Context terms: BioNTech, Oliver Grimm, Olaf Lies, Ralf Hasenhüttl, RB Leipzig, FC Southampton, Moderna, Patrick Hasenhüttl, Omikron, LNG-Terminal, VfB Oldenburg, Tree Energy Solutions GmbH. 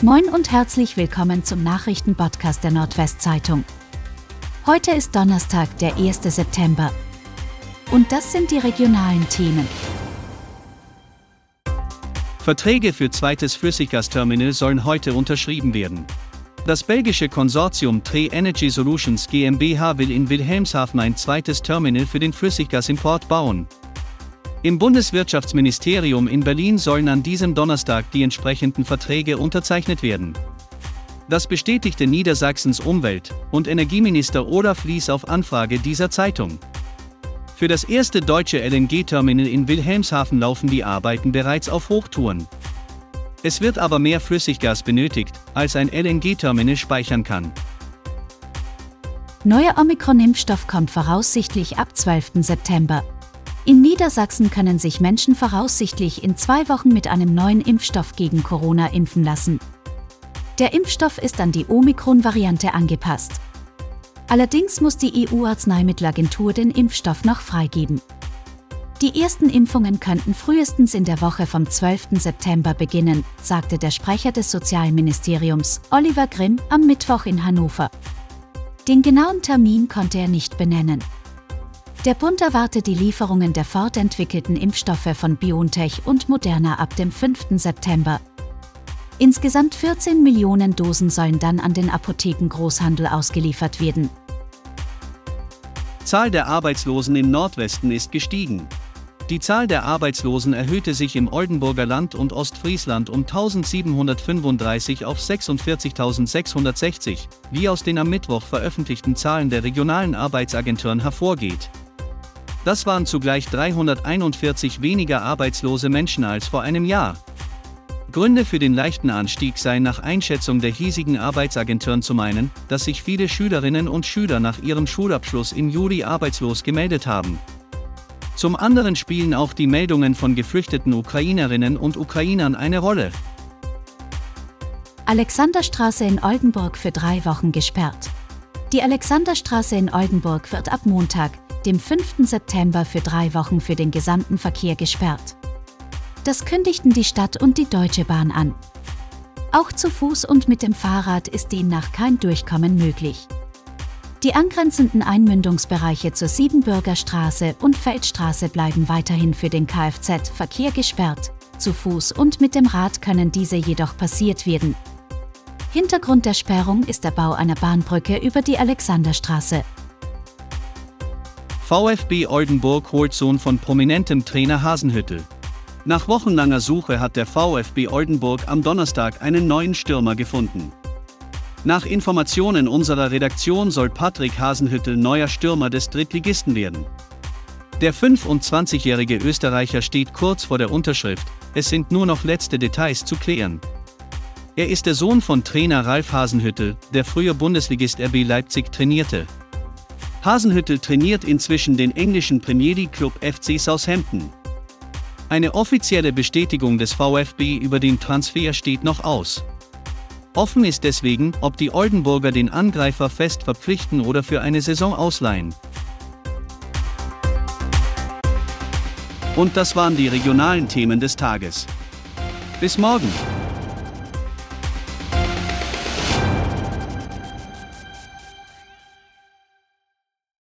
Moin und herzlich willkommen zum Nachrichtenpodcast der Nordwestzeitung. Heute ist Donnerstag, der 1. September. Und das sind die regionalen Themen. Verträge für zweites Flüssiggasterminal sollen heute unterschrieben werden. Das belgische Konsortium Tree Energy Solutions GmbH will in Wilhelmshaven ein zweites Terminal für den Flüssiggasimport bauen. Im Bundeswirtschaftsministerium in Berlin sollen an diesem Donnerstag die entsprechenden Verträge unterzeichnet werden. Das bestätigte Niedersachsens Umwelt- und Energieminister Olaf Lies auf Anfrage dieser Zeitung. Für das erste deutsche LNG-Terminal in Wilhelmshaven laufen die Arbeiten bereits auf Hochtouren. Es wird aber mehr Flüssiggas benötigt, als ein LNG-Terminal speichern kann. Neuer Omikron-Impfstoff kommt voraussichtlich ab 12. September. In Niedersachsen können sich Menschen voraussichtlich in 2 Wochen mit einem neuen Impfstoff gegen Corona impfen lassen. Der Impfstoff ist an die Omikron-Variante angepasst. Allerdings muss die EU-Arzneimittelagentur den Impfstoff noch freigeben. Die ersten Impfungen könnten frühestens in der Woche vom 12. September beginnen, sagte der Sprecher des Sozialministeriums, Oliver Grimm, am Mittwoch in Hannover. Den genauen Termin konnte er nicht benennen. Der Bund erwartet die Lieferungen der fortentwickelten Impfstoffe von BioNTech und Moderna ab dem 5. September. Insgesamt 14 Millionen Dosen sollen dann an den Apotheken-Großhandel ausgeliefert werden. Zahl der Arbeitslosen im Nordwesten ist gestiegen. Die Zahl der Arbeitslosen erhöhte sich im Oldenburger Land und Ostfriesland um 1.735 auf 46.660, wie aus den am Mittwoch veröffentlichten Zahlen der regionalen Arbeitsagenturen hervorgeht. Das waren zugleich 341 weniger arbeitslose Menschen als vor einem Jahr. Gründe für den leichten Anstieg seien nach Einschätzung der hiesigen Arbeitsagenturen zum einen, dass sich viele Schülerinnen und Schüler nach ihrem Schulabschluss im Juli arbeitslos gemeldet haben. Zum anderen spielen auch die Meldungen von geflüchteten Ukrainerinnen und Ukrainern eine Rolle. Alexanderstraße in Oldenburg für 3 Wochen gesperrt. Die Alexanderstraße in Oldenburg wird ab Montag, dem 5. September, für 3 Wochen für den gesamten Verkehr gesperrt. Das kündigten die Stadt und die Deutsche Bahn an. Auch zu Fuß und mit dem Fahrrad ist demnach kein Durchkommen möglich. Die angrenzenden Einmündungsbereiche zur Siebenbürger Straße und Feldstraße bleiben weiterhin für den Kfz-Verkehr gesperrt, zu Fuß und mit dem Rad können diese jedoch passiert werden. Hintergrund der Sperrung ist der Bau einer Bahnbrücke über die Alexanderstraße. VfB Oldenburg holt Sohn von prominentem Trainer Hasenhüttl. Nach wochenlanger Suche hat der VfB Oldenburg am Donnerstag einen neuen Stürmer gefunden. Nach Informationen unserer Redaktion soll Patrick Hasenhüttl neuer Stürmer des Drittligisten werden. Der 25-jährige Österreicher steht kurz vor der Unterschrift, es sind nur noch letzte Details zu klären. Er ist der Sohn von Trainer Ralf Hasenhüttl, der früher Bundesligist RB Leipzig trainierte. Hasenhüttl trainiert inzwischen den englischen Premier League Club FC Southampton. Eine offizielle Bestätigung des VfB über den Transfer steht noch aus. Offen ist deswegen, ob die Oldenburger den Angreifer fest verpflichten oder für eine Saison ausleihen. Und das waren die regionalen Themen des Tages. Bis morgen!